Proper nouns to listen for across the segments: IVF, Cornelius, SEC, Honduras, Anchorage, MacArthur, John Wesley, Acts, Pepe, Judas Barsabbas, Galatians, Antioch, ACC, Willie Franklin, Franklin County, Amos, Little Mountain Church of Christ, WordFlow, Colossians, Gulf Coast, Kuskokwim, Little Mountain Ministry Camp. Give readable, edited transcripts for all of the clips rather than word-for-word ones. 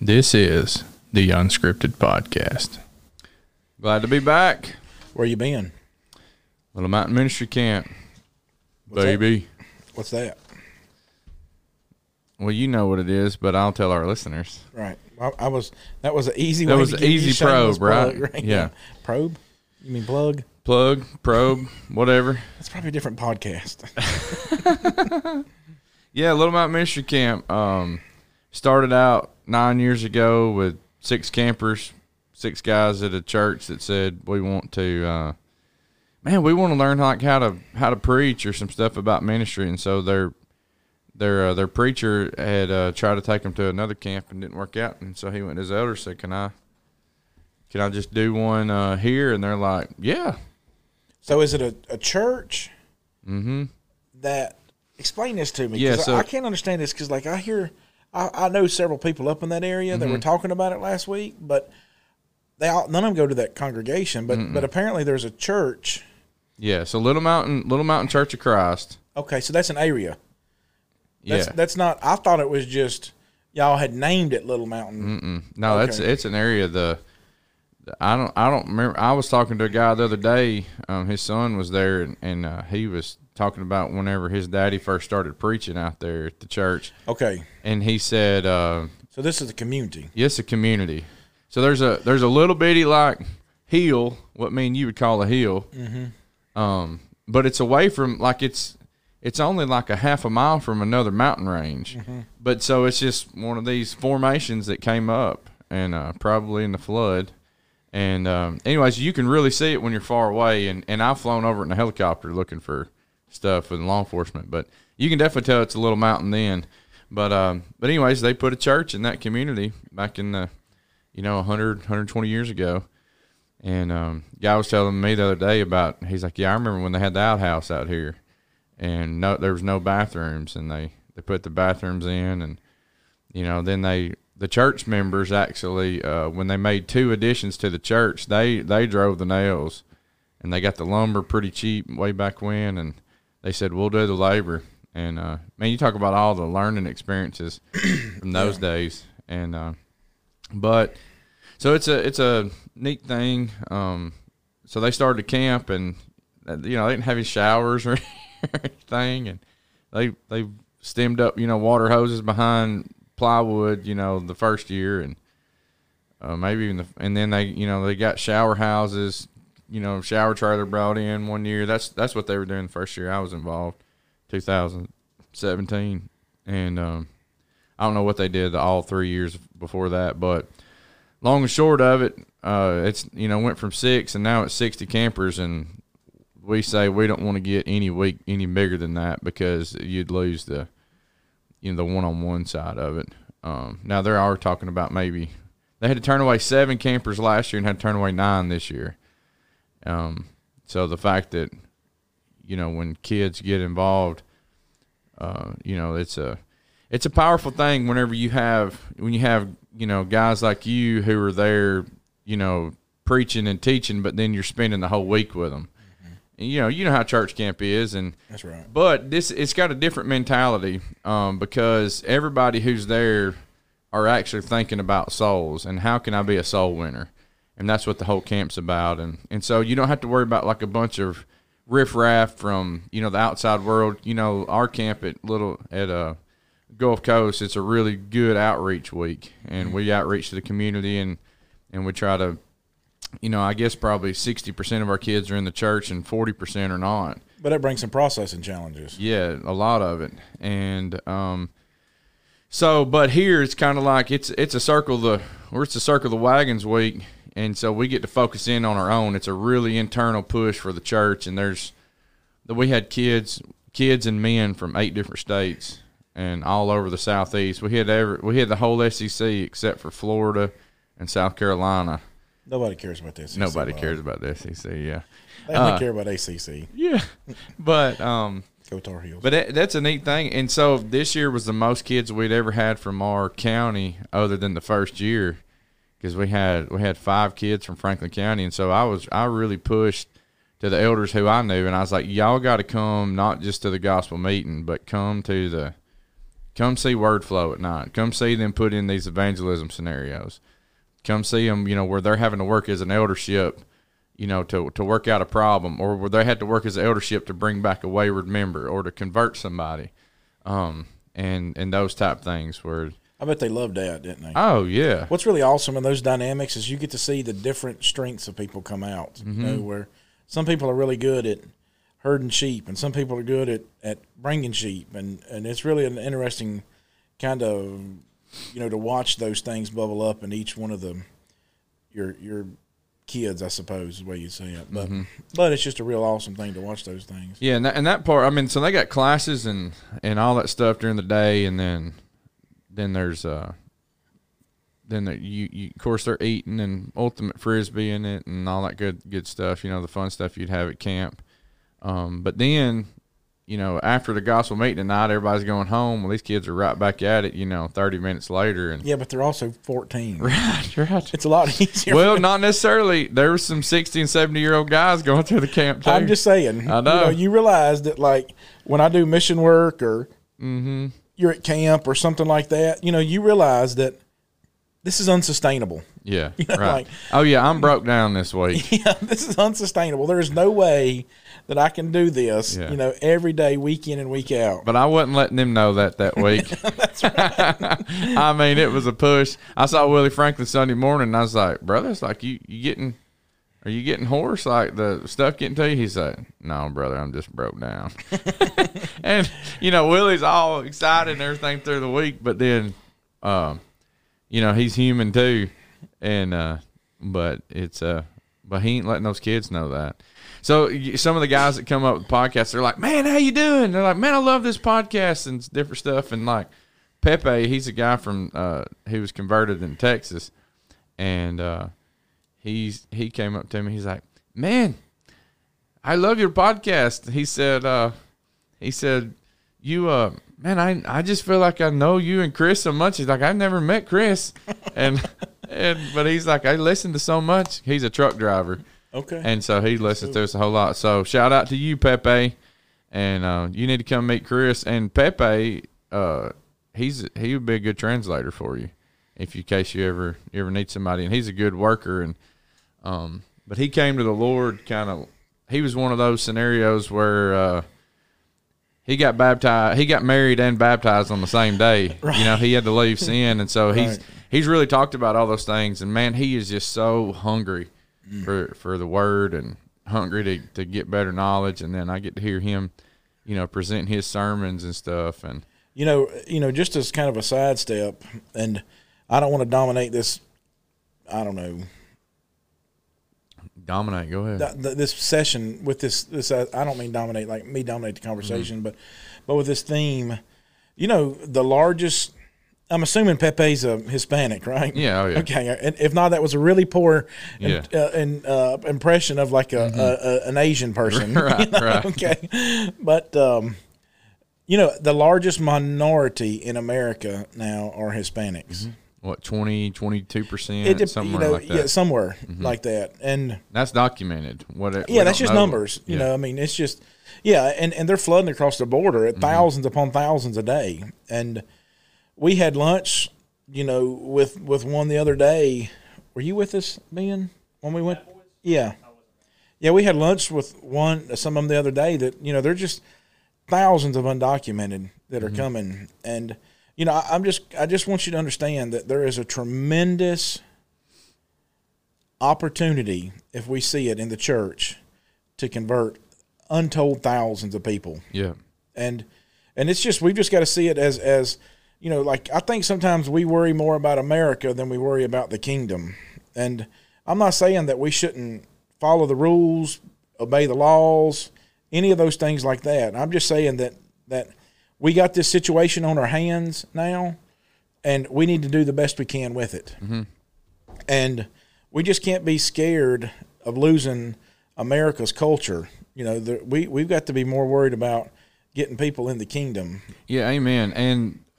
This is the Unscripted Podcast. Glad to be back. Where you been? Little Mountain Ministry Camp. What's that? Well, you know what it is, but I'll tell our listeners. Right. That was an easy way to get you shameless probe, right? Yeah. Probe? You mean plug? Plug, probe, whatever. That's probably a different podcast. Yeah, Little Mountain Ministry Camp. Started out 9 years ago with six campers, six guys at a church that said we want to learn like how to preach or some stuff about ministry, and so their preacher had tried to take them to another camp and didn't work out, and so he went to his elder and said, "Can I just do one here?" And they're like, "Yeah." So is it a church? Mm-hmm. That explain this to me. Yeah, so, I can't understand this because like I hear. I know several people up in that area that were talking about it last week, but none of them go to that congregation. But apparently there's a church. Yeah, so Little Mountain Church of Christ. Okay, so that's an area. That's not. I thought it was just y'all had named it Little Mountain. No, okay. It's an area. I don't remember. I was talking to a guy the other day. His son was there, and he was talking about whenever his daddy first started preaching out there at the church. Okay. And he said... so this is a community. Yes, a community. So there's a little bitty like hill, what mean you would call a hill, but it's away from, like it's only like a half a mile from another mountain range. Mm-hmm. But so it's just one of these formations that came up and probably in the flood. And anyways, you can really see it when you're far away. And I've flown over in a helicopter looking for stuff with law enforcement, but you can definitely tell it's a little mountain then. But anyways, they put a church in that community back in the 120 years ago. And guy was telling me the other day about, he's like, yeah, I remember when they had the outhouse out here, and there was no bathrooms, and they put the bathrooms in, and then the church members actually when they made two additions to the church, they drove the nails, and they got the lumber pretty cheap way back when, and they said, we'll do the labor. And, man, you talk about all the learning experiences from those days. And but so it's a neat thing. So they started to camp, and, they didn't have any showers or anything. And they stemmed up, water hoses behind plywood, the first year. And maybe even and then they got shower houses, shower trailer brought in one year. That's what they were doing the first year I was involved, 2017. And I don't know what they did all 3 years before that, but long and short of it, it's went from six, and now it's 60 campers, and we say we don't want to get any bigger than that because you'd lose the the one-on-one side of it. Now they are talking about maybe they had to turn away 7 campers last year and had to turn away 9 this year. So the fact that, when kids get involved, it's a powerful thing whenever you have, guys like you who are there, preaching and teaching, but then you're spending the whole week with them. Mm-hmm. And, you know how church camp is. And that's right. But it's got a different mentality, because everybody who's there are actually thinking about souls and how can I be a soul winner? And that's what the whole camp's about. And so you don't have to worry about like a bunch of riffraff from, the outside world. Our camp at Gulf Coast, it's a really good outreach week. And we outreach to the community, and we try to, I guess probably 60% of our kids are in the church and 40% are not. But it brings some processing challenges. Yeah, a lot of it. And so, but here it's kind of like it's a circle of the wagons week. And so we get to focus in on our own. It's a really internal push for the church. And we had kids and men from 8 different states and all over the Southeast. We had the whole SEC except for Florida and South Carolina. Nobody cares about the SEC. Nobody cares about the SEC, yeah. They only care about ACC. Yeah. But go Tar Heels. But that's a neat thing. And so this year was the most kids we'd ever had from our county other than the first year. Because we had 5 kids from Franklin County, and so I really pushed to the elders who I knew, and I was like, y'all got to come not just to the gospel meeting, but come to the Come see WordFlow at night. Come see them put in these evangelism scenarios. Come see them, where they're having to work as an eldership, to work out a problem, or where they had to work as an eldership to bring back a wayward member or to convert somebody, and those type things where – I bet they loved that, didn't they? Oh, yeah. What's really awesome in those dynamics is you get to see the different strengths of people come out, where some people are really good at herding sheep and some people are good at bringing sheep. And it's really an interesting kind of, to watch those things bubble up in each one of your kids, I suppose is the way you say it. But but it's just a real awesome thing to watch those things. Yeah, and that part, I mean, so they got classes and all that stuff during the day, and then there's you of course they're eating and ultimate frisbee in it and all that good stuff, the fun stuff you'd have at camp. But then, after the gospel meeting tonight, everybody's going home. Well, these kids are right back at it, 30 minutes later. And yeah, but they're also 14. Right. It's a lot easier. Well, not necessarily. There were some 60 and 70-year-old guys going through the camp too. I'm just saying. I know. You realize that, like, when I do mission work or you're at camp or something like that, you realize that this is unsustainable. Yeah, right. I'm broke down this week. Yeah, this is unsustainable. There is no way that I can do this, every day, week in and week out. But I wasn't letting them know that week. That's right. I mean, it was a push. I saw Willie Franklin Sunday morning, and I was like, brother, it's like are you getting hoarse? Like the stuff getting to you? He's like, no, brother, I'm just broke down. And, Willie's all excited and everything through the week, but then, he's human too. And, but he ain't letting those kids know that. So some of the guys that come up with podcasts, they're like, man, how you doing? They're like, man, I love this podcast and different stuff. And like Pepe, he's a guy from, he was converted in Texas. And, he came up to me. He's like, man, I love your podcast. He said, you, man, I just feel like I know you and Chris so much. He's like, I've never met Chris. But he's like, I listen to so much. He's a truck driver. Okay. And so he listens to us a whole lot. So shout out to you, Pepe. And you need to come meet Chris. And Pepe, he would be a good translator for you in case you ever need somebody. And he's a good worker. And but he came to the Lord kind of – he was one of those scenarios where he got baptized. He got married and baptized on the same day. Right. He had to leave sin. And so he's really talked about all those things. And, man, he is just so hungry for the word and hungry to get better knowledge. And then I get to hear him, present his sermons and stuff. And just as kind of a sidestep, and I don't want to dominate this, I don't know. Dominate, go ahead. This session with this I don't mean dominate, like me dominate the conversation, but with this theme, the largest, I'm assuming Pepe's a Hispanic, right? Yeah, oh yeah. Okay, and if not, that was a really poor impression of like an Asian person. Right, right. Okay. But, the largest minority in America now are Hispanics. What, 20, 22%, somewhere like that. Yeah, somewhere like that. And that's documented. That's just numbers. Yeah. I mean, it's just, and they're flooding across the border at thousands upon thousands a day. And we had lunch, with one the other day. Were you with us, Ben, when we went? Yeah. Yeah, we had lunch with some of them the other day that, they're just thousands of undocumented that are coming. And I just want you to understand that there is a tremendous opportunity, if we see it in the church, to convert untold thousands of people. Yeah. And it's just, we've just got to see it as like, I think sometimes we worry more about America than we worry about the kingdom. And I'm not saying that we shouldn't follow the rules, obey the laws, any of those things like that. I'm just saying that we got this situation on our hands now, and we need to do the best we can with it. And we just can't be scared of losing America's culture. We've got to be more worried about getting people in the kingdom. Yeah, amen.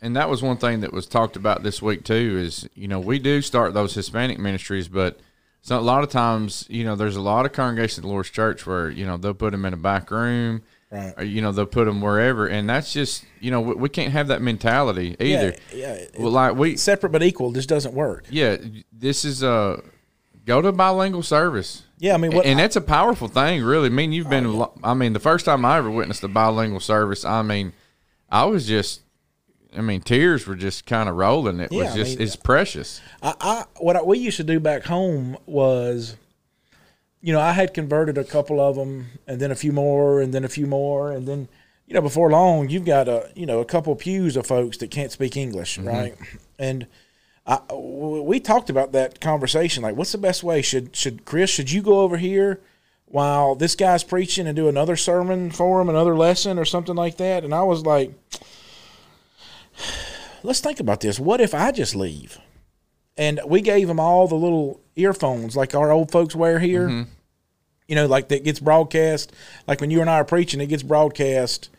And that was one thing that was talked about this week too is, we do start those Hispanic ministries, but so a lot of times, there's a lot of congregations at the Lord's Church where, they'll put them in a back room – Right. Or, you know, they'll put them wherever, and that's just, you know, we can't have that mentality either. Yeah, well, like we separate but equal just doesn't work. Yeah, this is go to bilingual service. Yeah, I mean, and that's a powerful thing, really. I mean, you've been. Yeah. I mean, the first time I ever witnessed a bilingual service, I mean, I was just. I mean, tears were just kind of rolling. It was just. I mean, it's precious. What we used to do back home was. You know, I had converted a couple of them, and then a few more, and then a few more, and then, you know, before long, you've got a couple pews of folks that can't speak English, mm-hmm. right? And we talked about that conversation, like, what's the best way? Should Chris you go over here while this guy's preaching and do another sermon for him, another lesson or something like that? And I was like, let's think about this. What if I just leave? And we gave them all the little earphones like our old folks wear here, mm-hmm. you know, like that gets broadcast. Like when you and I are preaching, it gets broadcast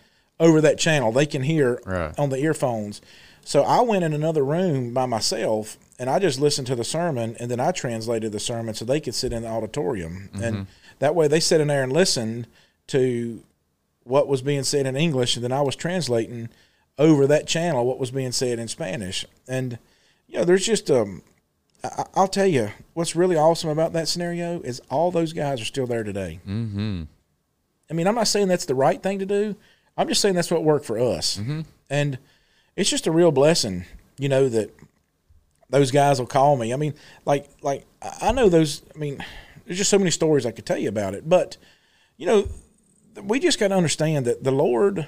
over that channel. They can hear right. on the earphones. So I went in another room by myself, and I just listened to the sermon, and then I translated the sermon so they could sit in the auditorium. Mm-hmm. And that way they sat in there and listened to what was being said in English, and then I was translating over that channel what was being said in Spanish. And you know, there's just I'll tell you what's really awesome about that scenario is all those guys are still there today. Mm-hmm. I mean, I'm not saying that's the right thing to do. I'm just saying that's what worked for us, mm-hmm. and it's just a real blessing, you know, that those guys will call me. I mean, like I know those. I mean, there's just so many stories I could tell you about it, but you know, we just got to understand that the Lord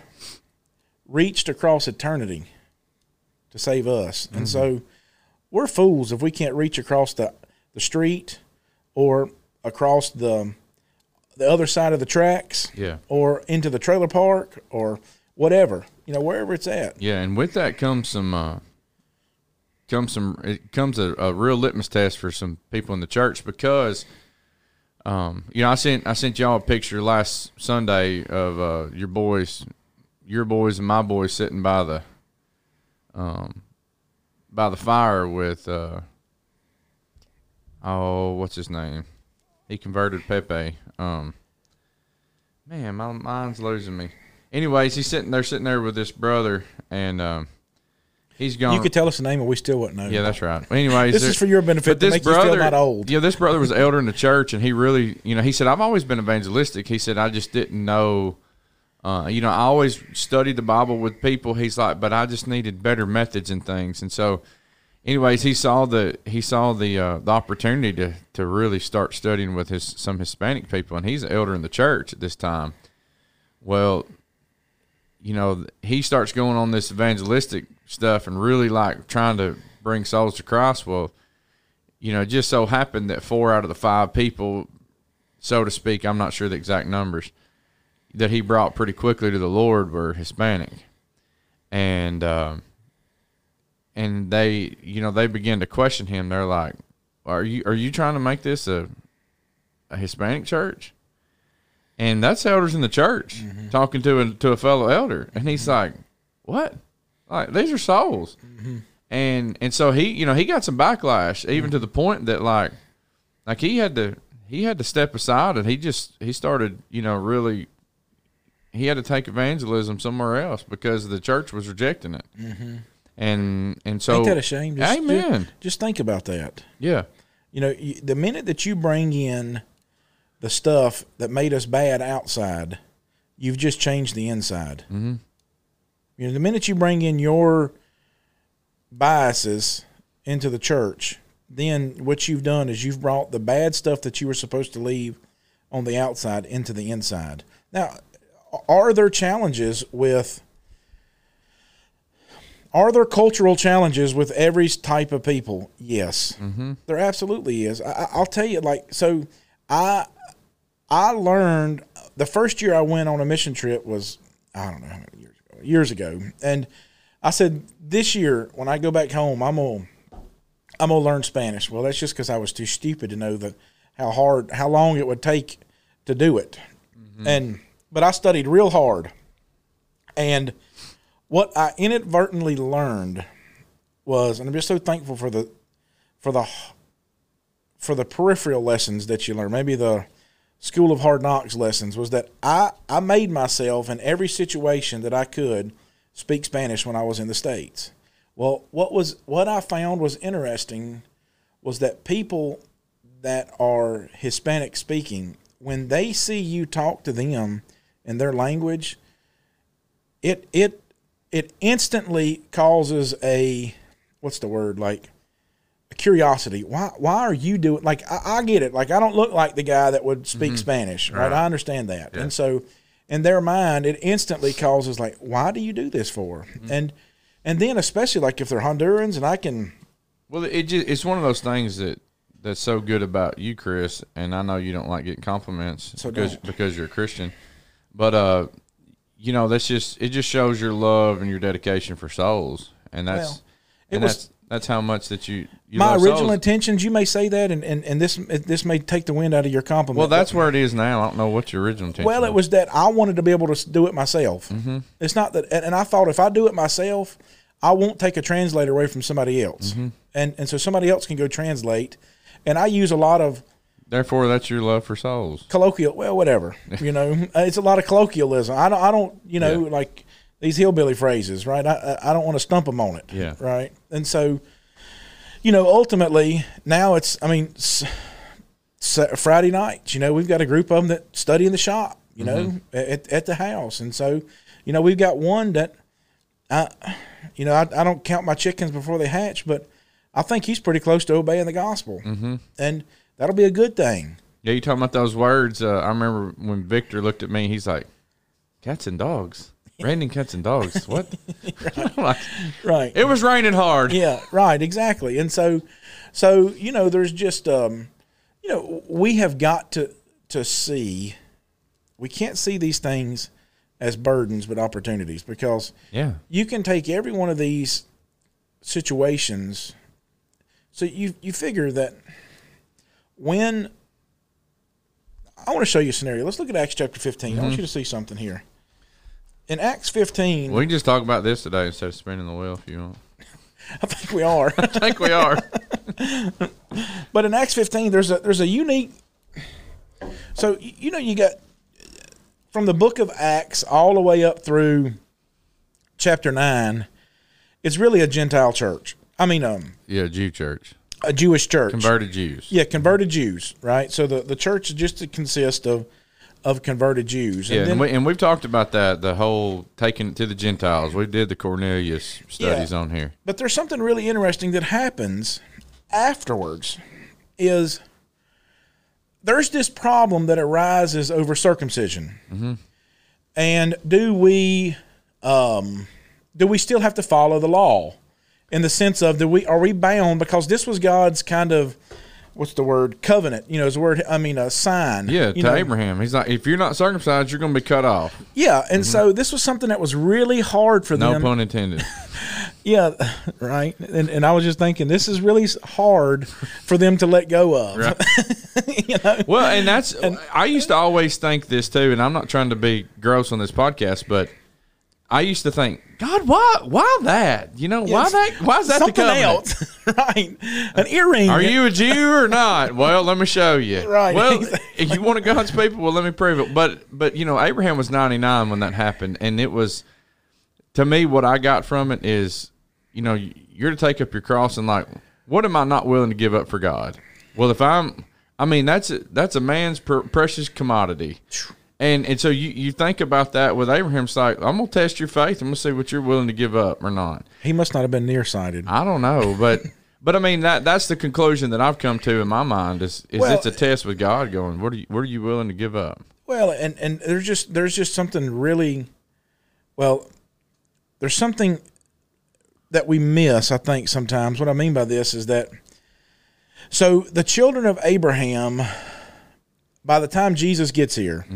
reached across eternity to save us, mm-hmm. and so. We're fools if we can't reach across the street or across the other side of the tracks yeah. or into the trailer park or whatever, you know, wherever it's at. Yeah, and with that comes a real litmus test for some people in the church because you know, I sent y'all a picture last Sunday of your boys and my boys sitting by the fire with, what's his name? He converted Pepe. Man, my mind's losing me. Anyways, he's sitting there with this brother, and he's gone. You could tell us the name, and we still wouldn't know. Yeah, that's right. Anyways, this is for your benefit. This brother, you still not old. Yeah, this brother was an elder in the church, and he really, you know, he said, I've always been evangelistic. He said, I just didn't know. You know, I always studied the Bible with people. He's like, but I just needed better methods and things. And so, anyways, he saw the opportunity to really start studying with some Hispanic people, and he's an elder in the church at this time. Well, you know, he starts going on this evangelistic stuff and really like trying to bring souls to Christ. Well, you know, it just so happened that 4 out of the 5 people, so to speak, I'm not sure the exact numbers, that he brought pretty quickly to the Lord were Hispanic, and they, you know, they began to question him. They're like, "Are you trying to make this a Hispanic church?" And that's elders in the church mm-hmm. talking to a fellow elder, and he's mm-hmm. like, "What? Like these are souls," mm-hmm. and so he, you know, he got some backlash, even mm-hmm. to the point that like he had to step aside, and he started, you know, really. He had to take evangelism somewhere else because the church was rejecting it, mm-hmm. and so ain't that a shame? Amen. Just think about that. Yeah, you know, the minute that you bring in the stuff that made us bad outside, you've just changed the inside. Mm-hmm. You know, the minute you bring in your biases into the church, then what you've done is you've brought the bad stuff that you were supposed to leave on the outside into the inside. Now. Are there cultural challenges with every type of people? Yes, mm-hmm. there absolutely is. I'll tell you, like, so I learned the first year I went on a mission trip was, I don't know how many years ago. And I said, this year, when I go back home, I'm going to learn Spanish. Well, that's just because I was too stupid to know how long it would take to do it. Mm-hmm. But I studied real hard, and what I inadvertently learned was, and I'm just so thankful for the peripheral lessons that you learn. Maybe the School of Hard Knocks lessons was that I made myself in every situation that I could speak Spanish when I was in the States. Well, what I found was interesting was that people that are Hispanic speaking, when they see you talk to them in their language, it instantly causes a, a curiosity. Why are you doing, I get it. I don't look like the guy that would speak Spanish, right? I understand that. Yeah. And so in their mind, it instantly causes why do you do this for? And then especially if they're Hondurans and I can. Well, it's one of those things that's so good about you, Chris. And I know you don't like getting compliments because you're a Christian, but, you know, it just shows your love and your dedication for souls. And that's how much that you my love original souls. Intentions. You may say that, and this may take the wind out of your compliment. Well, that's where it is now. I don't know what your original intention. Well, it was that I wanted to be able to do it myself. Mm-hmm. It's not that, and I thought if I do it myself, I won't take a translator away from somebody else, and so somebody else can go translate. And I use a lot of. Therefore, that's your love for souls. Colloquial, well, whatever. You know, it's a lot of colloquialism. I don't. You know, like these hillbilly phrases, right? I don't want to stump them on it. Yeah. Right. And so, you know, ultimately now it's. I mean, Friday nights. You know, we've got a group of them that study in the shop. You know, at the house, and so, you know, we've got one that, you know, I don't count my chickens before they hatch, but I think he's pretty close to obeying the gospel, and that'll be a good thing. Yeah, you're talking about those words. I remember when Victor looked at me, he's like, cats and dogs. Raining cats and dogs. What? Right. It was raining hard. Yeah, right, exactly. And so you know, there's just, you know, we have got to see. We can't see these things as burdens but opportunities because you can take every one of these situations. So you figure that when – I want to show you a scenario. Let's look at Acts chapter 15. I want you to see something here. In Acts 15 – we can just talk about this today instead of spinning the wheel if you want. I think we are. I think we are. But in Acts 15, there's a unique – so, you know, you got – from the book of Acts all the way up through chapter 9, it's really a Gentile church. I mean, yeah, Jew church. A Jewish church. Converted Jews. Yeah, converted Jews, right? So the church just consists of converted Jews. And yeah, we've talked about that, the whole taking it to the Gentiles. We did the Cornelius studies on here. But there's something really interesting that happens afterwards is – there's this problem that arises over circumcision, and do we still have to follow the law in the sense of are we bound because this was God's kind of covenant? You know, is the word a sign. Yeah, to Abraham, he's like, if you're not circumcised, you're going to be cut off. Yeah, and so this was something that was really hard for them. No pun intended. Yeah, right. And I was just thinking, this is really hard for them to let go of. Right. You know? Well, and I used to always think this too, and I'm not trying to be gross on this podcast, but I used to think, God, why that? You know, why is that the covenant? Something else, right? An earring. Are you a Jew or not? Well, let me show you. Right. Well, exactly. If you want to God's people, well, let me prove it. But you know, Abraham was 99 when that happened, and it was. To me, what I got from it is, you know, you're to take up your cross and what am I not willing to give up for God? Well, if that's a man's precious commodity. And so you think about that with Abraham. It's like, I'm going to test your faith. I'm going to see what you're willing to give up or not. He must not have been nearsighted. I don't know, but... But I mean that's the conclusion that I've come to in my mind is it's a test with God going, what are you willing to give up? Well, and there's just something really there's something that we miss, I think, sometimes. What I mean by this is that, so the children of Abraham, by the time Jesus gets here,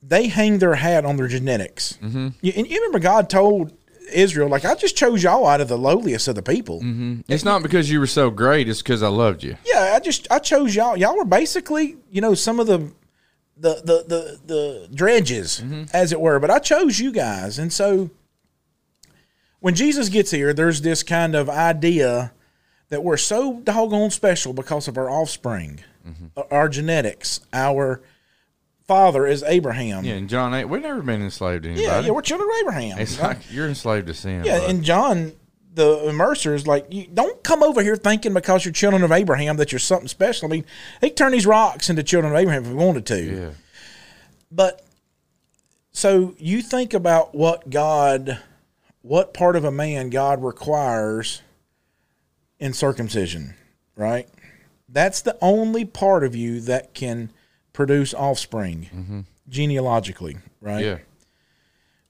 they hang their hat on their genetics. And you remember God told Israel, I just chose y'all out of the lowliest of the people. It's not because you were so great. It's because I loved you. Yeah, I chose y'all. Y'all were basically, you know, some of the dredges, as it were, but I chose you guys. And so when Jesus gets here, there's this kind of idea that we're so doggone special because of our offspring. Mm-hmm. Our genetics, our father is Abraham. Yeah, in John 8, we've never been enslaved to anybody. Yeah, we're children of Abraham. It's like you're enslaved to sin. Yeah, and John, the immerser, is like, you don't come over here thinking because you're children of Abraham that you're something special. I mean, they could turn these rocks into children of Abraham if we wanted to. Yeah. But so you think about what part of a man God requires in circumcision, right? That's the only part of you that can produce offspring, mm-hmm. genealogically, right? Yeah.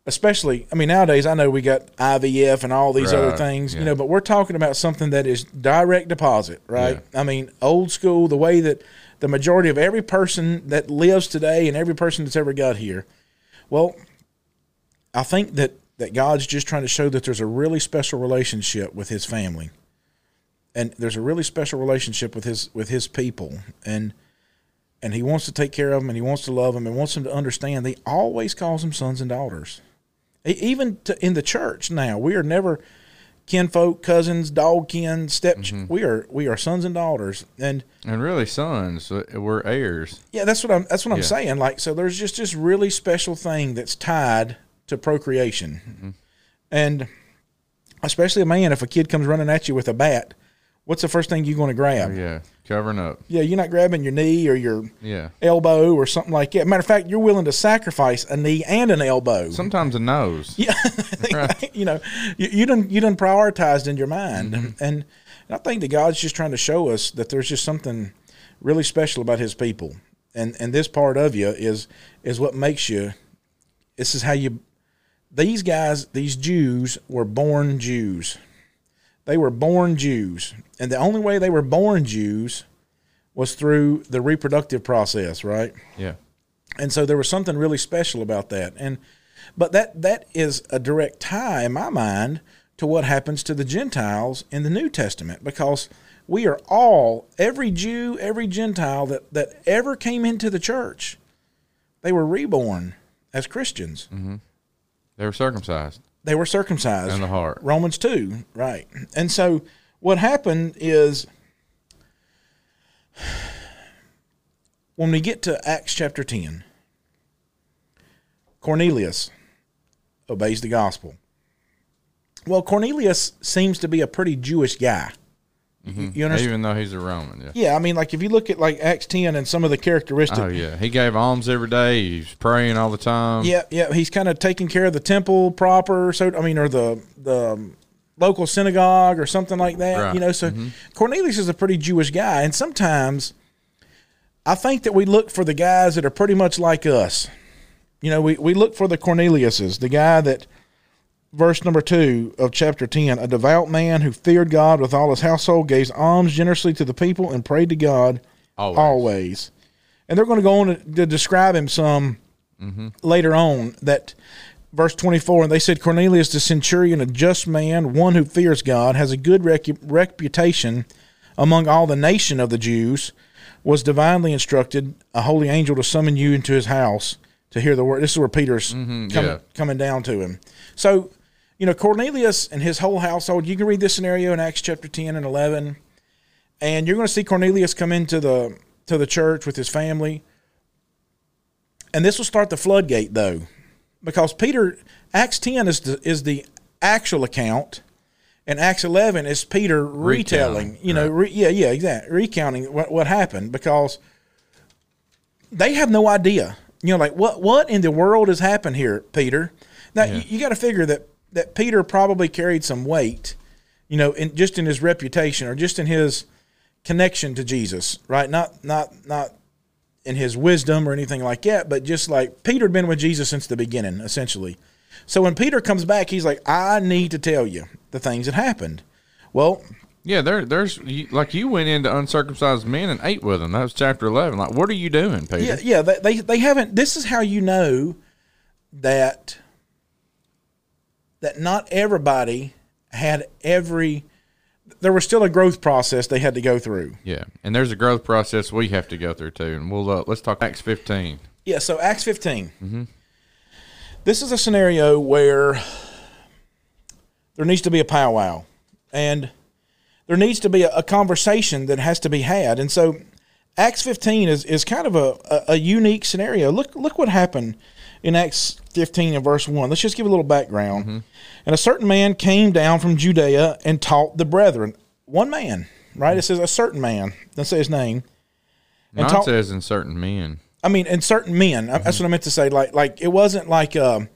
Especially, I mean, nowadays, I know we got IVF and all these other things, you know, but we're talking about something that is direct deposit, right? Yeah. I mean, old school, the way that the majority of every person that lives today and every person that's ever got here. Well, I think that God's just trying to show that there's a really special relationship with his family. And there's a really special relationship with his people. And he wants to take care of them, and he wants to love them, and wants them to understand he always calls them sons and daughters. Even in the church now, we are never kinfolk, cousins, dogkin, stepchildren. Mm-hmm. We are sons and daughters, and really sons. We're heirs. Yeah, that's what I'm saying. Like, so there's just this really special thing that's tied to procreation, mm-hmm. and especially a man. If a kid comes running at you with a bat, what's the first thing you're going to grab? Yeah, covering up. Yeah, you're not grabbing your knee or your elbow or something like that. Matter of fact, you're willing to sacrifice a knee and an elbow. Sometimes a nose. Yeah, right. You know, you done prioritized in your mind, mm-hmm. and I think that God's just trying to show us that there's just something really special about his people, and this part of you is what makes you. This is how you. These guys, these Jews, were born Jews. They were born Jews, and the only way they were born Jews was through the reproductive process, right? Yeah. And so there was something really special about that. But that is a direct tie in my mind to what happens to the Gentiles in the New Testament, because we are all, every Jew, every Gentile that ever came into the church, they were reborn as Christians. Mm-hmm. They were circumcised. They were circumcised. In the heart. Romans 2, right. And so what happened is when we get to Acts chapter 10, Cornelius obeys the gospel. Well, Cornelius seems to be a pretty Jewish guy. Mm-hmm. You understand? Even though he's a Roman, yeah. Yeah, I mean, like if you look at like Acts 10 and some of the characteristics. Oh yeah, he gave alms every day. He's praying all the time. Yeah, yeah, he's kind of taking care of the temple proper. So I mean, or the local synagogue or something like that. Right. You know, so mm-hmm. Cornelius is a pretty Jewish guy, and sometimes I think that we look for the guys that are pretty much like us. You know, we look for the Corneliuses, the guy that. Verse number 2 of chapter 10, a devout man who feared God with all his household, gave alms generously to the people and prayed to God always. And they're going to go on to describe him some mm-hmm. later on. That verse 24, and they said, Cornelius the centurion, a just man, one who fears God, has a good reputation among all the nation of the Jews, was divinely instructed, a holy angel to summon you into his house to hear the word. This is where Peter's mm-hmm, coming down to him. So, you know, Cornelius and his whole household, you can read this scenario in Acts chapter 10 and 11, and you're going to see Cornelius come into the church with his family. And this will start the floodgate, though, because Acts 10 is the actual account, and Acts 11 is Peter retelling, you know, right. Exactly, recounting what happened, because they have no idea. You know, like, what in the world has happened here, Peter? Now, you got to figure that Peter probably carried some weight, you know, just in his reputation or just in his connection to Jesus, right? Not in his wisdom or anything like that, but just like Peter had been with Jesus since the beginning, essentially. So when Peter comes back, he's like, I need to tell you the things that happened. Well, yeah, there's like you went into uncircumcised men and ate with them. That was chapter 11. Like, what are you doing, Peter? Yeah, they haven't. This is how you know that not everybody had every. There was still a growth process they had to go through. Yeah, and there's a growth process we have to go through too. And we'll let's talk Acts 15. Yeah, so Acts 15. Mm-hmm. This is a scenario where there needs to be a powwow, and there needs to be a conversation that has to be had. And so Acts 15 is kind of a unique scenario. Look what happened in Acts 15 and verse 1. Let's just give a little background. Mm-hmm. And a certain man came down from Judea and taught the brethren. One man, right? Mm-hmm. It says a certain man. Don't say his name. And not says in certain men. I mean, in certain men. Mm-hmm. That's what I meant to say. Like it wasn't like the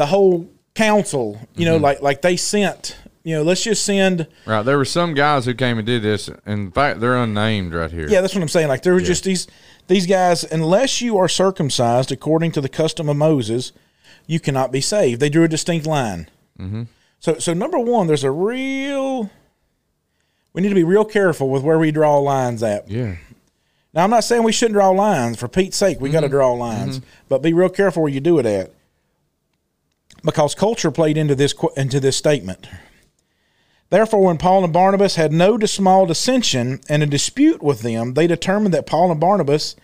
whole council, you know, like they sent, you know, let's just send. Right. There were some guys who came and did this. In fact, they're unnamed right here. Yeah, that's what I'm saying. Like there were just these guys, unless you are circumcised according to the custom of Moses, you cannot be saved. They drew a distinct line. Mm-hmm. So number one, there's a real, we need to be real careful with where we draw lines at. Yeah. Now, I'm not saying we shouldn't draw lines. For Pete's sake, we got to draw lines. But be real careful where you do it at. Because culture played into this statement. Therefore, when Paul and Barnabas had no small dissension and a dispute with them, they determined that Paul and Barnabas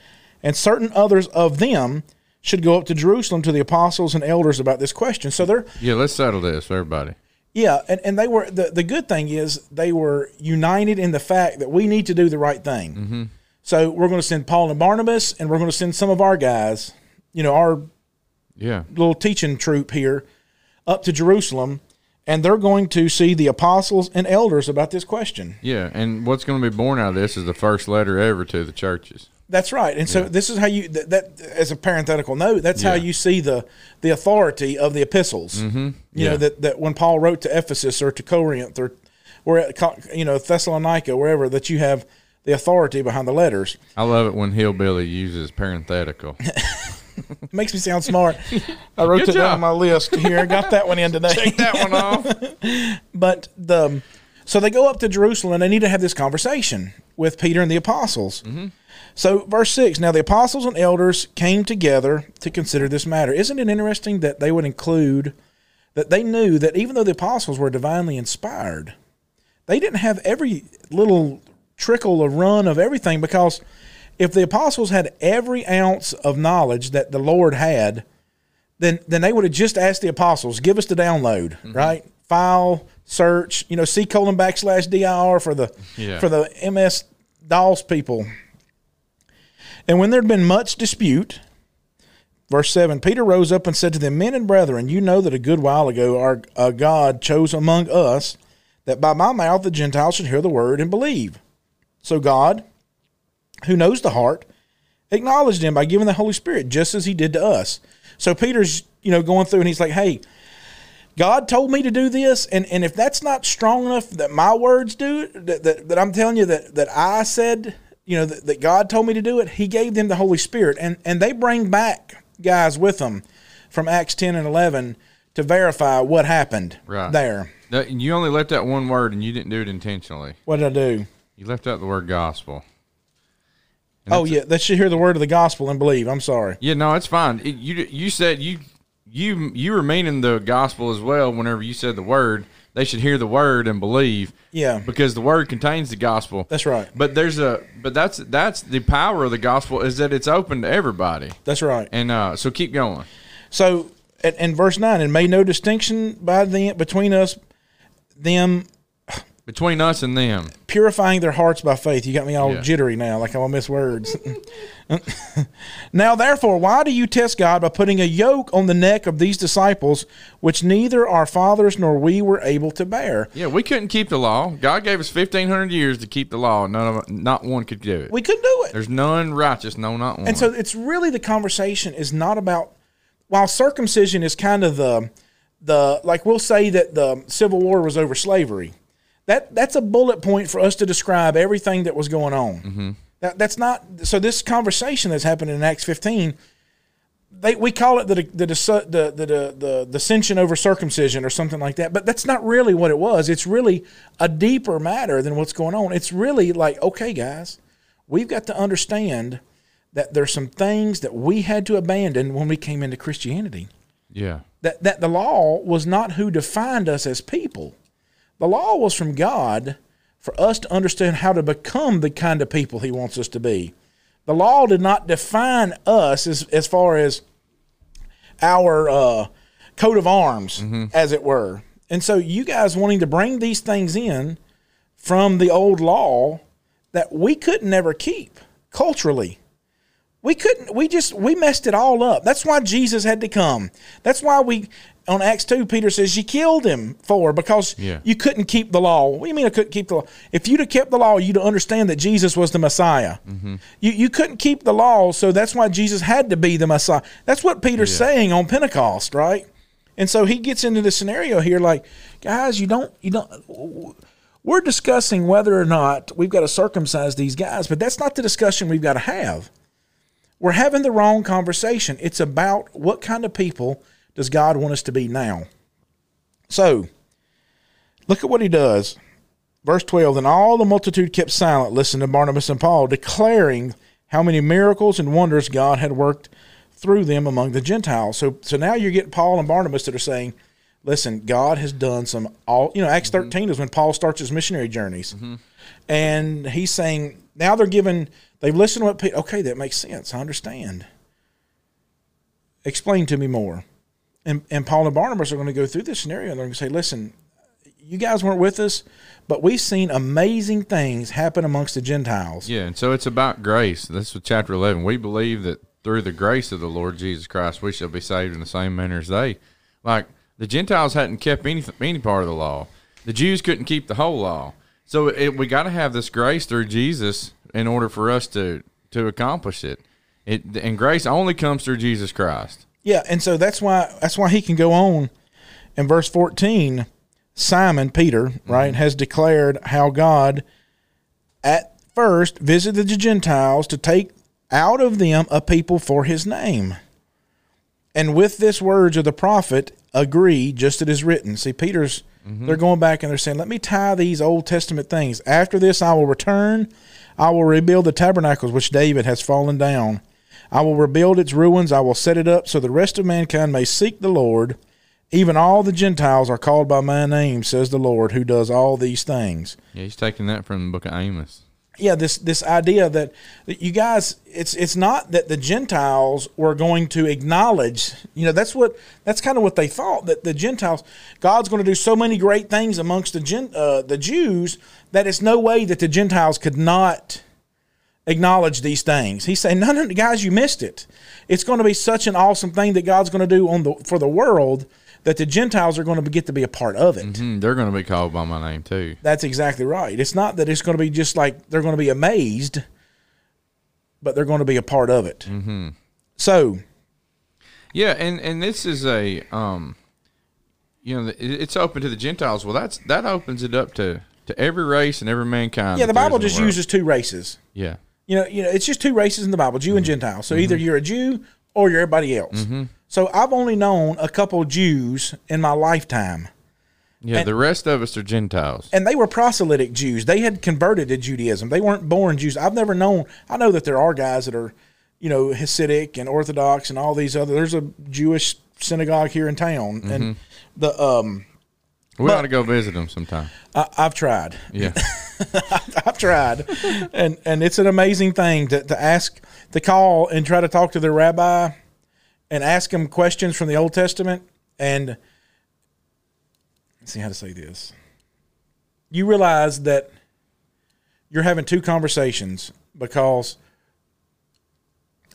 and certain others of them should go up to Jerusalem to the apostles and elders about this question. So they're... Yeah, let's settle this, everybody. Yeah, and they were... The good thing is they were united in the fact that we need to do the right thing. Mm-hmm. So we're going to send Paul and Barnabas, and we're going to send some of our guys, you know, our little teaching troop here, up to Jerusalem, and they're going to see the apostles and elders about this question. Yeah, and what's going to be born out of this is the first letter ever to the churches. That's right, and so this is how you, that as a parenthetical note, that's how you see the authority of the epistles. Mm-hmm. You know, that when Paul wrote to Ephesus or to Corinth or you know, Thessalonica, wherever, that you have the authority behind the letters. I love it when Hillbilly uses parenthetical. It makes me sound smart. I wrote it down on my list here. I got that one in today. Check that one off. But so they go up to Jerusalem, and they need to have this conversation with Peter and the apostles. Mm-hmm. So verse 6, now the apostles and elders came together to consider this matter. Isn't it interesting that they would include, that they knew that even though the apostles were divinely inspired, they didn't have every little trickle or run of everything, because if the apostles had every ounce of knowledge that the Lord had, then they would have just asked the apostles, give us the download, right? File, search, you know, C:\\dir for the MS DOS people. And when there had been much dispute, verse 7, Peter rose up and said to them, men and brethren, you know that a good while ago our God chose among us that by my mouth the Gentiles should hear the word and believe. So God, who knows the heart, acknowledged him by giving the Holy Spirit, just as he did to us. So Peter's, you know, going through, and he's like, hey, God told me to do this, and if that's not strong enough that my words do it, that I'm telling you that I said, you know, that God told me to do it, he gave them the Holy Spirit. And they bring back guys with them from Acts 10 and 11 to verify what happened there. You only left out one word, and you didn't do it intentionally. What did I do? You left out the word gospel. And that should hear the word of the gospel and believe. I'm sorry. Yeah, no, it's fine. You said you were meaning the gospel as well. Whenever you said the word, they should hear the word and believe. Yeah, because the word contains the gospel. That's right. But that's the power of the gospel, is that it's open to everybody. That's right. And so keep going. So in verse 9, and made no distinction between us and them, purifying their hearts by faith. You got me all jittery now, like I'm going to miss words. Now, therefore, why do you test God by putting a yoke on the neck of these disciples, which neither our fathers nor we were able to bear? Yeah, we couldn't keep the law. God gave us 1,500 years to keep the law. Not one could do it. We couldn't do it. There's none righteous, no, not one. And so it's really, the conversation is not about, while circumcision is kind of the like, we'll say that the Civil War was over slavery. That's a bullet point for us to describe everything that was going on. Mm-hmm. That's not, so this conversation that's happening in Acts 15, we call it the dissension over circumcision or something like that, but that's not really what it was. It's really a deeper matter than what's going on. It's really like, okay, guys, we've got to understand that there's some things that we had to abandon when we came into Christianity. Yeah. That the law was not who defined us as people. The law was from God for us to understand how to become the kind of people he wants us to be. The law did not define us as far as our coat of arms, as it were. And so you guys wanting to bring these things in from the old law that we could never keep. culturally. We messed it all up. That's why Jesus had to come. That's why on Acts 2, Peter says you killed him because you couldn't keep the law. What do you mean I couldn't keep the law? If you'd have kept the law, you'd understand that Jesus was the Messiah. Mm-hmm. You couldn't keep the law, so that's why Jesus had to be the Messiah. That's what Peter's saying on Pentecost, right? And so he gets into this scenario here like, guys, you don't. We're discussing whether or not we've got to circumcise these guys, but that's not the discussion we've got to have. We're having the wrong conversation. It's about what kind of people does God want us to be now. So, look at what he does. Verse 12, "Then all the multitude kept silent, listened to Barnabas and Paul, declaring how many miracles and wonders God had worked through them among the Gentiles." So now you're getting Paul and Barnabas that are saying, listen, God has done some, Acts 13 is when Paul starts his missionary journeys. Mm-hmm. And he's saying, now they've listened to what people, okay, that makes sense. I understand. Explain to me more. And Paul and Barnabas are going to go through this scenario and they're going to say, listen, you guys weren't with us, but we've seen amazing things happen amongst the Gentiles. Yeah, and so it's about grace. This is chapter 11. We believe that through the grace of the Lord Jesus Christ, we shall be saved in the same manner as they. Like, the Gentiles hadn't kept any part of the law. The Jews couldn't keep the whole law. So we got to have this grace through Jesus in order for us to accomplish it. And grace only comes through Jesus Christ. Yeah, and so that's why he can go on in verse 14. Simon Peter, right, has declared how God at first visited the Gentiles to take out of them a people for his name. And with this words of the prophet agree, just as it is written. See, Peter's, they're going back and they're saying, let me tie these Old Testament things. After this I will return. I will rebuild the tabernacles which David has fallen down. I will rebuild its ruins. I will set it up so the rest of mankind may seek the Lord. Even all the Gentiles are called by my name, says the Lord, who does all these things. Yeah, he's taking that from the book of Amos. Yeah, this idea that you guys, it's not that the Gentiles were going to acknowledge, that's kind of what they thought, that the Gentiles, God's going to do so many great things amongst the Jews that it's no way that the Gentiles could not acknowledge these things. He's saying, no, guys, you missed it. It's going to be such an awesome thing that God's going to do for the world that the Gentiles are going to get to be a part of it. Mm-hmm. They're going to be called by my name too. That's exactly right. It's not that it's going to be just like they're going to be amazed, but they're going to be a part of it. Mm-hmm. So, yeah, and this is a, it's open to the Gentiles. Well, that opens it up to every race and every mankind. Yeah, the Bible just uses two races. Yeah, it's just two races in the Bible, Jew and Gentile. So either you're a Jew or you're everybody else. Mm-hmm. So I've only known a couple Jews in my lifetime. Yeah, the rest of us are Gentiles. And they were proselytic Jews. They had converted to Judaism. They weren't born Jews. I've never known. I know that there are guys that are, Hasidic and Orthodox and all these other. There's a Jewish synagogue here in town, and the we ought to go visit them sometime. I've tried. Yeah, I've tried, and it's an amazing thing to call and try to talk to their rabbi and ask them questions from the Old Testament. And let's see how to say this. You realize that you're having two conversations because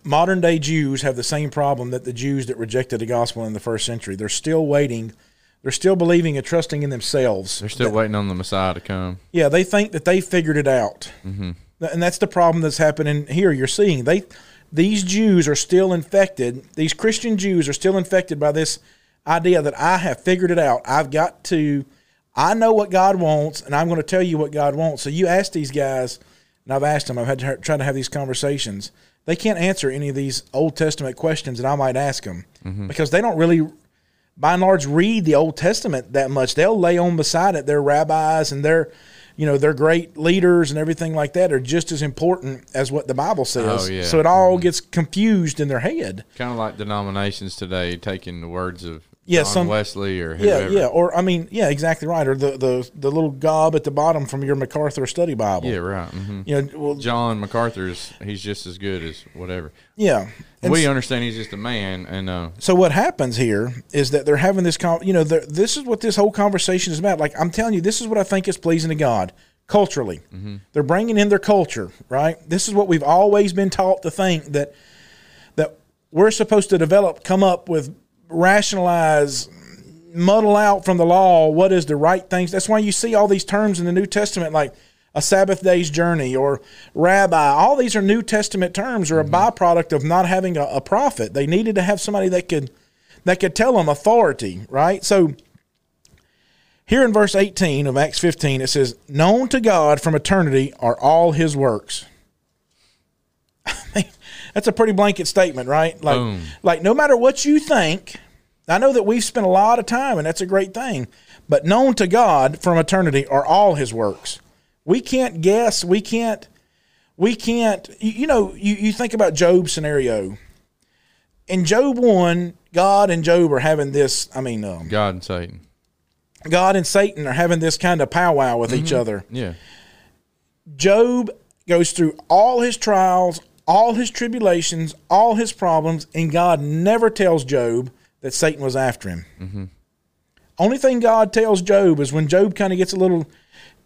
modern day Jews have the same problem that the Jews that rejected the gospel in the first century. They're still waiting. They're still believing and trusting in themselves. They're still waiting on the Messiah to come. Yeah, they think that they figured it out. Mm-hmm. And that's the problem that's happening here. You're seeing these Jews are still infected. These Christian Jews are still infected by this idea that I have figured it out. I know what God wants, and I'm going to tell you what God wants. So you ask these guys, and I've asked them, I've had to try to have these conversations. They can't answer any of these Old Testament questions that I might ask them because they don't really, by and large, read the Old Testament that much. They'll lay on beside it their rabbis and their their great leaders and everything like that are just as important as what the Bible says. Oh, yeah. So it all gets confused in their head. Kind of like denominations today taking the words of John Wesley or whoever. Yeah, or exactly right. Or the little gob at the bottom from your MacArthur study Bible. Yeah, right. Mm-hmm. John MacArthur's, he's just as good as whatever. Yeah, and we understand he's just a man. And so what happens here is that they're having this. This is what this whole conversation is about. Like I'm telling you, this is what I think is pleasing to God. culturally. Mm-hmm. They're bringing in their culture, right? This is what we've always been taught to think, that we're supposed to develop, come up with, rationalize, muddle out from the law what is the right things. That's why you see all these terms in the New Testament, like a Sabbath day's journey or rabbi. All these are New Testament terms, or mm-hmm. a byproduct of not having a prophet. They needed to have somebody that could tell them authority, right? So here in verse 18 of Acts 15, it says, known to God from eternity are all his works. I mean, that's a pretty blanket statement, right? Like, boom. Like no matter what you think, I know that we've spent a lot of time, and that's a great thing, but known to God from eternity are all his works. We can't guess. We can't, you know, you think about Job's scenario. In Job 1, God and Job are having this, God and Satan. God and Satan are having this kind of powwow with mm-hmm. each other. Yeah. Job goes through all his trials, all his tribulations, all his problems, and God never tells Job that Satan was after him. Mm-hmm. Only thing God tells Job is when Job kind of gets a little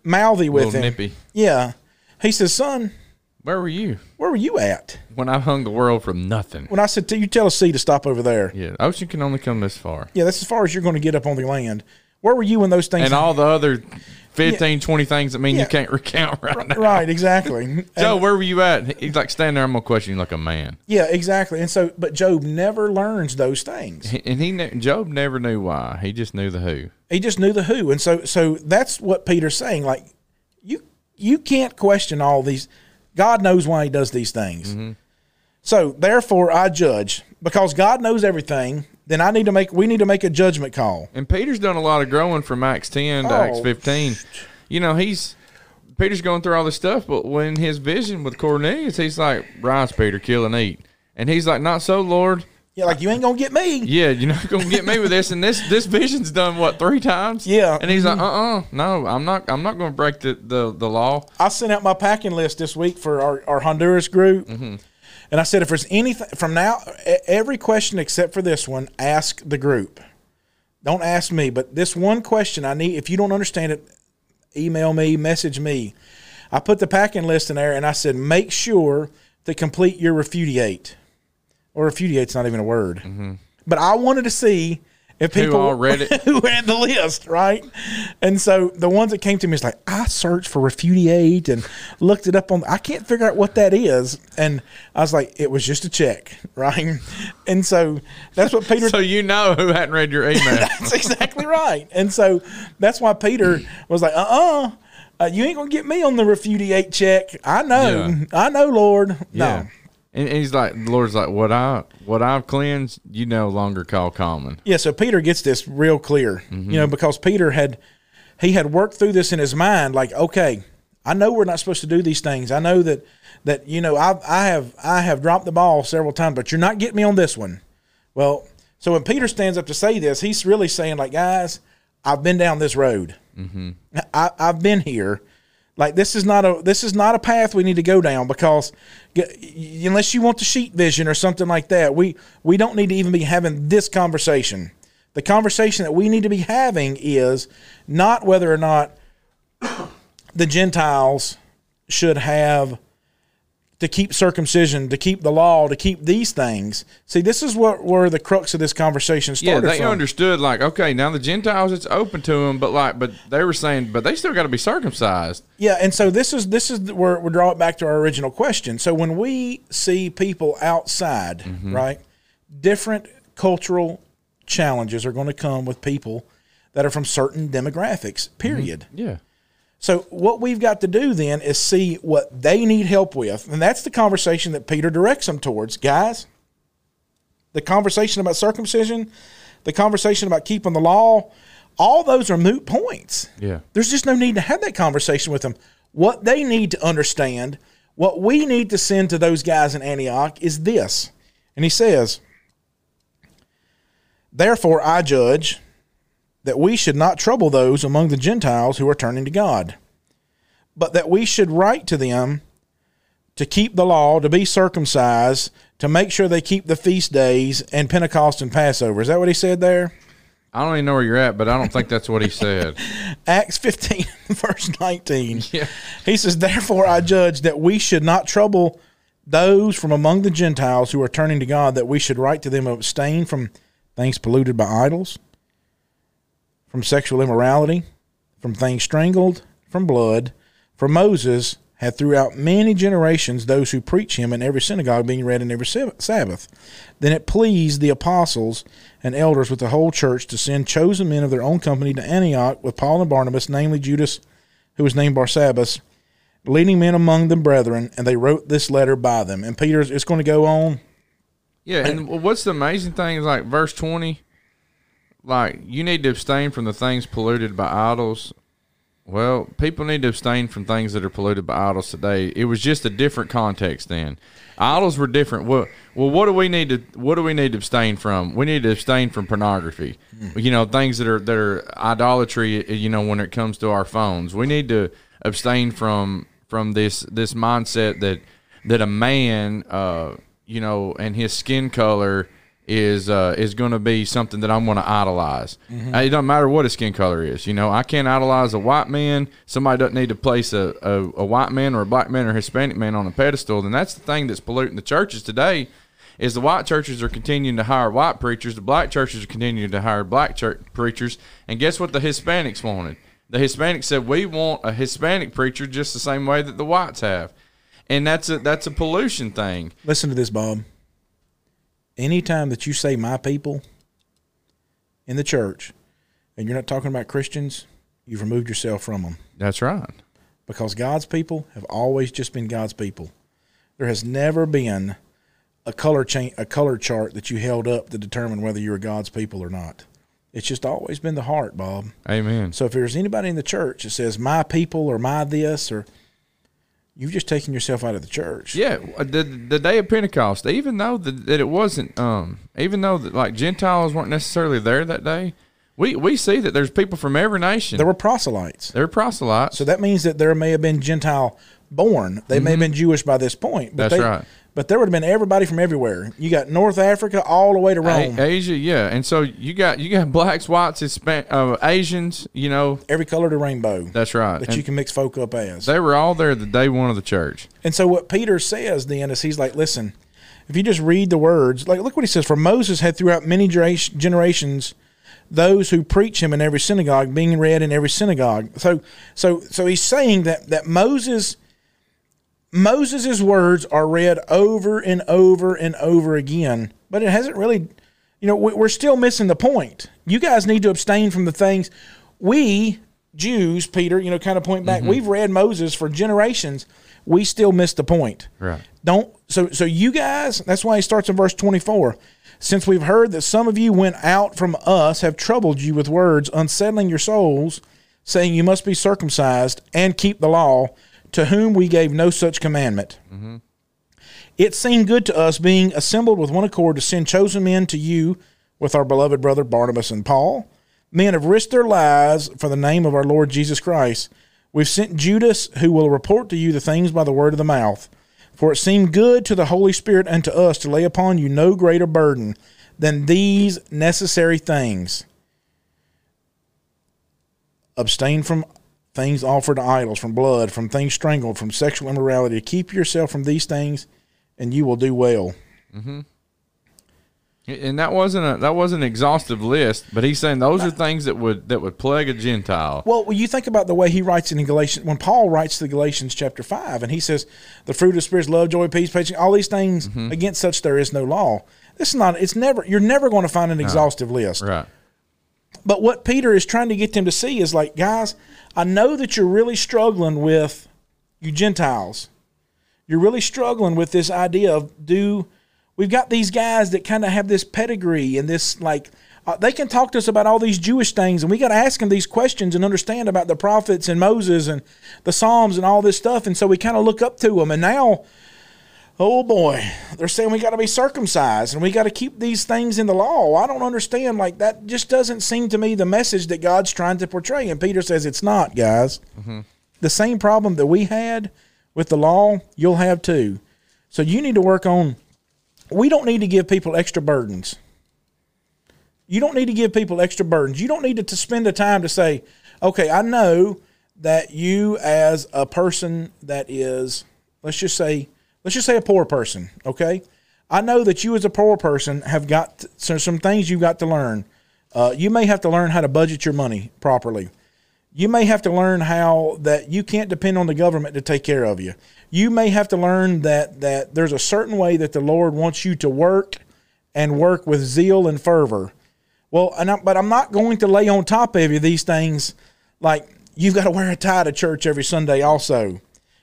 mouthy with him. Nippy. Yeah. He says, son, where were you? Where were you at? When I hung the world from nothing. When I said, you tell a sea to stop over there. Yeah, the ocean can only come this far. Yeah, that's as far as you're going to get up on the land. Where were you when those things? And all the other 15, yeah. 20 things that mean yeah. you can't recount right now. Right, exactly. Job, where were you at? He's like, stand there, I'm going to question you like a man. Yeah, exactly. And so, but Job never learns those things. And Job never knew why. He just knew the who. He just knew the who. And so that's what Peter's saying. Like, you can't question all these. God knows why he does these things. Mm-hmm. So, therefore, I judge. Because God knows everything, then we need to make a judgment call. And Peter's done a lot of growing from Acts 10 to Acts 15. You know, Peter's going through all this stuff, but when his vision with Cornelius, he's like, rise, Peter, kill and eat. And he's like, not so, Lord. Yeah, like, you ain't going to get me. Yeah, you're not going to get me with this. And this vision's done, what, 3 times? Yeah. And he's like, no, I'm not going to break the law. I sent out my packing list this week for our Honduras group. Mm-hmm. And I said, if there's anything from now, every question except for this one, ask the group. Don't ask me, but this one question I need, if you don't understand it, email me, message me. I put the packing list in there, and I said, make sure to complete your refudiate. Or refudiate's not even a word. Mm-hmm. But I wanted to see if people all read it. Who read the list, right? And so the ones that came to me is like, I searched for refudiate and looked it up on, I can't figure out what that is. And I was like, it was just a check, right? And so that's what Peter. So you know who hadn't read your email. That's exactly right. And so that's why Peter was like, you ain't going to get me on the refudiate check. I know. Yeah. I know, Lord. No. Yeah. And he's like, the Lord's like, what I've cleansed, you no longer call common. Yeah, so Peter gets this real clear, mm-hmm. you know, because Peter had worked through this in his mind, like, okay, I know we're not supposed to do these things. I know that you know, I have dropped the ball several times, but you're not getting me on this one. Well, so when Peter stands up to say this, he's really saying, like, guys, I've been down this road. Mm-hmm. I've been here. Like, this is not a path we need to go down, because unless you want the sheep vision or something like that, we don't need to even be having this conversation. The conversation that we need to be having is not whether or not the Gentiles should have to keep circumcision, to keep the law, to keep these things. See, this is where the crux of this conversation started. Yeah, they understood, like, okay, now the Gentiles, it's open to them, but they were saying, but they still got to be circumcised. Yeah, and so this is where we draw it back to our original question. So when we see people outside, mm-hmm. right, different cultural challenges are going to come with people that are from certain demographics, period. Mm-hmm. Yeah. So what we've got to do then is see what they need help with. And that's the conversation that Peter directs them towards. Guys, the conversation about circumcision, the conversation about keeping the law, all those are moot points. Yeah. There's just no need to have that conversation with them. What they need to understand, what we need to send to those guys in Antioch is this. And he says, therefore I judge that we should not trouble those among the Gentiles who are turning to God, but that we should write to them to keep the law, to be circumcised, to make sure they keep the feast days and Pentecost and Passover. Is that what he said there? I don't even know where you're at, but I don't think that's what he said. Acts 15, verse 19. Yeah. He says, therefore I judge that we should not trouble those from among the Gentiles who are turning to God, that we should write to them abstain from things polluted by idols, from sexual immorality, from things strangled, from blood. For Moses had throughout many generations those who preach him in every synagogue, being read in every Sabbath. Then it pleased the apostles and elders with the whole church to send chosen men of their own company to Antioch with Paul and Barnabas, namely Judas, who was named Barsabbas, leading men among them brethren, and they wrote this letter by them. And Peter, it's going to go on. Yeah, and what's the amazing thing is, like, verse 20, like, you need to abstain from the things polluted by idols. Well, people need to abstain from things that are polluted by idols today. It was just a different context then. Idols were different. Well, what do we need to abstain from? We need to abstain from pornography. You know, things that are idolatry, you know, when it comes to our phones. We need to abstain from this mindset that a man, you know, and his skin color is going to be something that I'm going to idolize. Mm-hmm. It doesn't matter what his skin color is. You know, I can't idolize a white man. Somebody doesn't need to place a white man or a black man or Hispanic man on a pedestal. And that's the thing that's polluting the churches today is the white churches are continuing to hire white preachers. The black churches are continuing to hire black church preachers. And guess what the Hispanics wanted? The Hispanics said, we want a Hispanic preacher just the same way that the whites have. And that's a pollution thing. Listen to this, Bob. Anytime that you say my people in the church and you're not talking about Christians, you've removed yourself from them. That's right. Because God's people have always just been God's people. There has never been a color chart that you held up to determine whether you were God's people or not. It's just always been the heart, Bob. Amen. So if there's anybody in the church that says my people or my this or... you've just taken yourself out of the church. Yeah, the day of Pentecost, even though that it wasn't, even though that, like, Gentiles weren't necessarily there that day, we see that there's people from every nation. There were proselytes. So that means that there may have been Gentile born. They may have been Jewish by this point. But right. But there would have been everybody from everywhere. You got North Africa all the way to Rome, Asia, yeah. And so you got blacks, whites, Hispanic, Asians. You know, every color to rainbow. That's right. That you can mix folk up as. They were all there the day one of the church. And so what Peter says then is he's like, listen, if you just read the words, like look what he says. For Moses had throughout many generations those who preach him in every synagogue, being read in every synagogue. So he's saying that Moses' words are read over and over and over again, but it hasn't really, you know, we're still missing the point. You guys need to abstain from the things we, Jews, Peter, you know, kind of point back. Mm-hmm. We've read Moses for generations. We still miss the point. Right. So you guys, that's why he starts in verse 24. Since we've heard that some of you went out from us, have troubled you with words, unsettling your souls, saying you must be circumcised and keep the law, to whom we gave no such commandment. Mm-hmm. It seemed good to us, being assembled with one accord, to send chosen men to you with our beloved brother Barnabas and Paul. Men have risked their lives for the name of our Lord Jesus Christ. We've sent Judas, who will report to you the things by the word of the mouth. For it seemed good to the Holy Spirit and to us to lay upon you no greater burden than these necessary things. Abstain from things offered to idols, from blood, from things strangled, from sexual immorality. Keep yourself from these things, and you will do well. Mm-hmm. And that wasn't an exhaustive list, but he's saying those are things that would plague a Gentile. Well, when you think about the way he writes it in Galatians, when Paul writes to Galatians chapter 5, and he says, the fruit of the Spirit is love, joy, peace, patience, all these things, mm-hmm. against such there is no law. This is not. It's never. You're never going to find an exhaustive list. Right. But what Peter is trying to get them to see is like, guys, I know that you're really struggling with, you Gentiles, you're really struggling with this idea of we've got these guys that kind of have this pedigree and this like, they can talk to us about all these Jewish things, and we got to ask them these questions and understand about the prophets and Moses and the Psalms and all this stuff. And so we kind of look up to them, and now, oh boy, they're saying we got to be circumcised and we got to keep these things in the law. I don't understand. Like, that just doesn't seem to me the message that God's trying to portray. And Peter says it's not, guys. Mm-hmm. The same problem that we had with the law, you'll have too. So you need to work on, we don't need to give people extra burdens. You don't need to give people extra burdens. You don't need to spend the time to say, okay, I know that you as a person that is, let's just say a poor person, okay? I know that you as a poor person have got some things you've got to learn. You may have to learn how to budget your money properly. You may have to learn how that you can't depend on the government to take care of you. You may have to learn that there's a certain way that the Lord wants you to work and work with zeal and fervor. Well, but I'm not going to lay on top of you these things like you've got to wear a tie to church every Sunday also.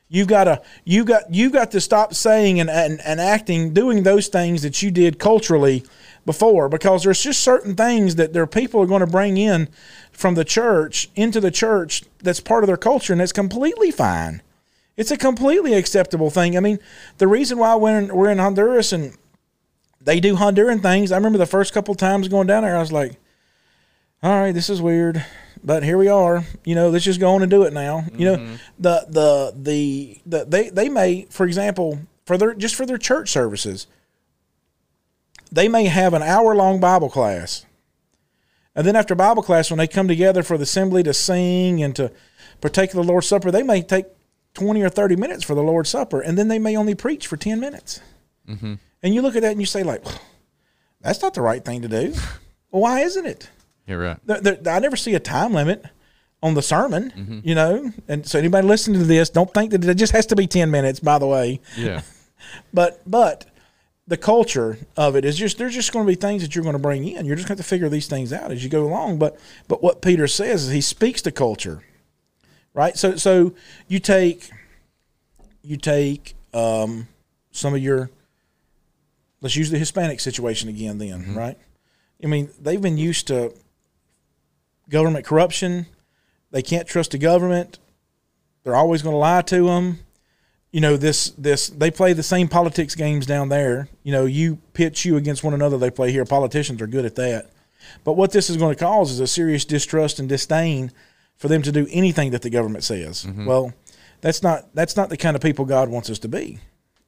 You've got to stop saying and acting, doing those things that you did culturally before, because there's just certain things that their people are going to bring in from the church into the church that's part of their culture, and it's completely fine. It's a completely acceptable thing. I mean, the reason why we're in Honduras and they do Honduran things, I remember the first couple times going down there, I was like, all right, this is weird. But here we are, you know. Let's just go on and do it now. You know, they may, for example, for their church services, they may have an hour-long Bible class, and then after Bible class, when they come together for the assembly to sing and to partake of the Lord's Supper, they may take 20 or 30 minutes for the Lord's Supper, and then they may only preach for 10 minutes. Mm-hmm. And you look at that and you say, like, that's not the right thing to do. Well, why isn't it? You're right. I never see a time limit on the sermon, mm-hmm. you know. And so anybody listening to this, don't think that it just has to be 10 minutes, by the way. Yeah. But the culture of it is just, there's just going to be things that you're going to bring in. You're just going to have to figure these things out as you go along. But what Peter says is he speaks to culture, right? So you take some of your, let's use the Hispanic situation again then, mm-hmm. right? I mean, they've been used to government corruption. They can't trust the government. They're always going to lie to them. You know, they play the same politics games down there. You know, you pitch you against one another, they play here. Politicians are good at that. But what this is going to cause is a serious distrust and disdain for them to do anything that the government says. Mm-hmm. Well, that's not the kind of people God wants us to be.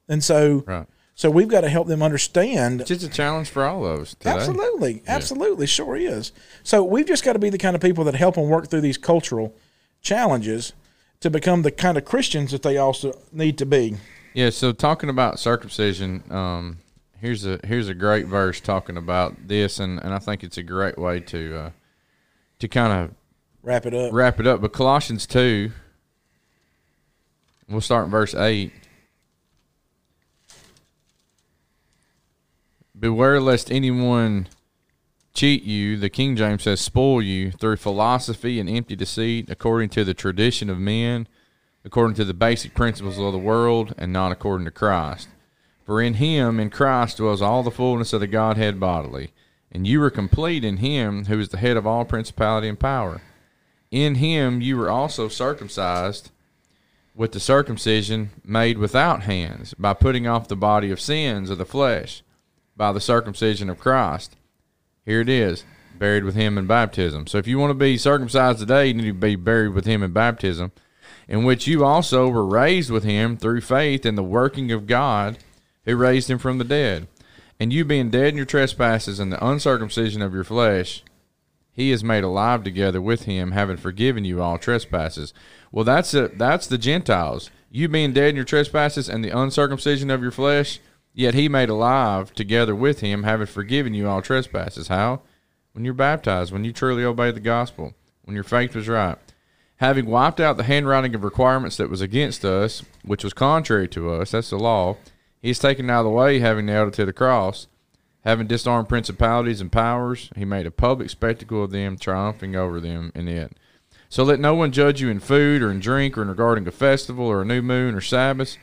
And so right. So we've got to help them understand. It's a challenge for all of us today. Absolutely. Absolutely. Yeah. Sure is. So we've just got to be the kind of people that help them work through these cultural challenges to become the kind of Christians that they also need to be. Yeah, so talking about circumcision, here's a great verse talking about this, and I think it's a great way to kind of wrap it up. But Colossians 2, we'll start in verse 8. Beware lest anyone cheat you, the King James says, spoil you through philosophy and empty deceit, according to the tradition of men, according to the basic principles of the world, and not according to Christ. For in him, in Christ, dwells all the fullness of the Godhead bodily, and you were complete in him who is the head of all principality and power. In him you were also circumcised with the circumcision made without hands, by putting off the body of sins of the flesh, by the circumcision of Christ. Here it is, buried with him in baptism. So if you want to be circumcised today, you need to be buried with him in baptism, in which you also were raised with him through faith in the working of God, who raised him from the dead. And you being dead in your trespasses and the uncircumcision of your flesh, he is made alive together with him, having forgiven you all trespasses. Well, that's the Gentiles. You being dead in your trespasses and the uncircumcision of your flesh, yet he made alive together with him, having forgiven you all trespasses. How? When you're baptized, when you truly obey the gospel, when your faith was right. Having wiped out the handwriting of requirements that was against us, which was contrary to us, that's the law, he's taken out of the way, having nailed it to the cross. Having disarmed principalities and powers, he made a public spectacle of them, triumphing over them in it. So let no one judge you in food or in drink or in regarding a festival or a new moon or Sabbath,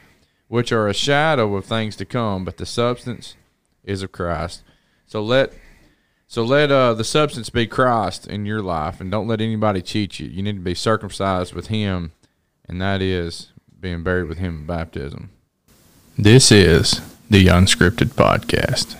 which are a shadow of things to come, but the substance is of Christ. So let the substance be Christ in your life, and don't let anybody cheat you. You need to be circumcised with him, and that is being buried with him in baptism. This is the Unscripted Podcast.